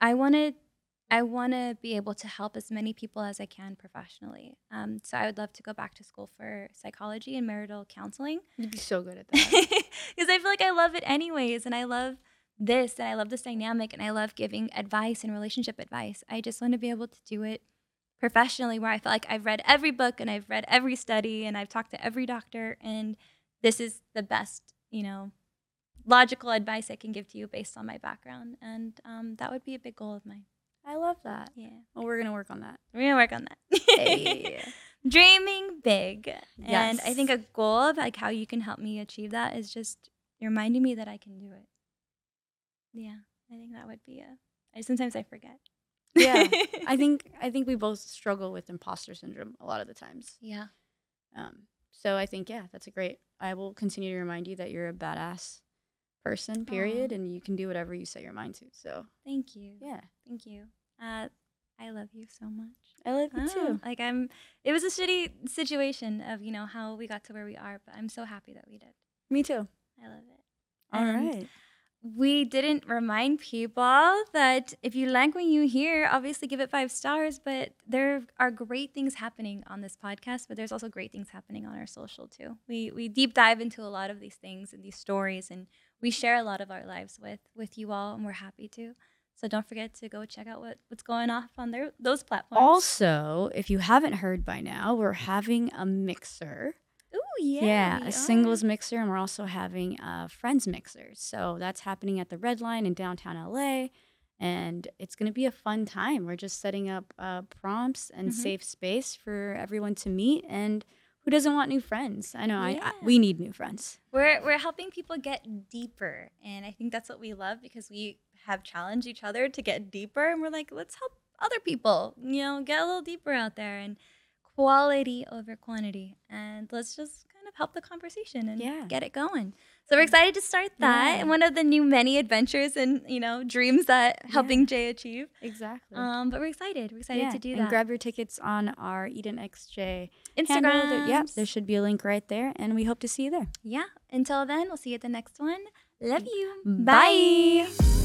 I want to be able to help as many people as I can professionally. So I would love to go back to school for psychology and marital counseling. You'd be so good at that. Because I feel like I love it anyways. And I love this, and I love this dynamic, and I love giving advice and relationship advice. I just want to be able to do it professionally, where I feel like I've read every book and I've read every study and I've talked to every doctor, and this is the best, you know, logical advice I can give to you based on my background. And that would be a big goal of mine. I love that. Yeah. Well, we're going to work on that. We're going to work on that. Hey. Dreaming big. Yes. And I think a goal of like how you can help me achieve that is just reminding me that I can do it. Yeah. I think that would be sometimes I forget. Yeah. I think we both struggle with imposter syndrome a lot of the times. Yeah. So I think, yeah, that's a great. I will continue to remind you that you're a badass person, period. Aww. And you can do whatever you set your mind to. So thank you. Yeah. Thank you. I love you so much. I love you too. Like it was a shitty situation of, you know, how we got to where we are, but I'm so happy that we did. Me too. I love it. All right. We didn't remind people that if you like what you hear, obviously give it 5 stars, but there are great things happening on this podcast, but there's also great things happening on our social too. We deep dive into a lot of these things and these stories, and we share a lot of our lives with you all, and we're happy to. So don't forget to go check out what's going off on those platforms. Also, if you haven't heard by now, we're having a mixer. Ooh, yeah. Yeah, a singles mixer, and we're also having a friends mixer. So that's happening at the Red Line in downtown LA, and it's going to be a fun time. We're just setting up prompts and safe space for everyone to meet, and who doesn't want new friends? I know, yeah. We need new friends. We're helping people get deeper, and I think that's what we love, because we have challenged each other to get deeper, and we're like, let's help other people, you know, get a little deeper out there, and quality over quantity, and let's just kind of help the conversation and get it going. So we're excited to start that, and one of the new many adventures and, you know, dreams that helping Jay achieve. Exactly. But we're excited. We're excited to do that. And grab your tickets on our EdenxJay Instagram. Yep, there should be a link right there, and we hope to see you there. Yeah. Until then, we'll see you at the next one. Love you. Bye.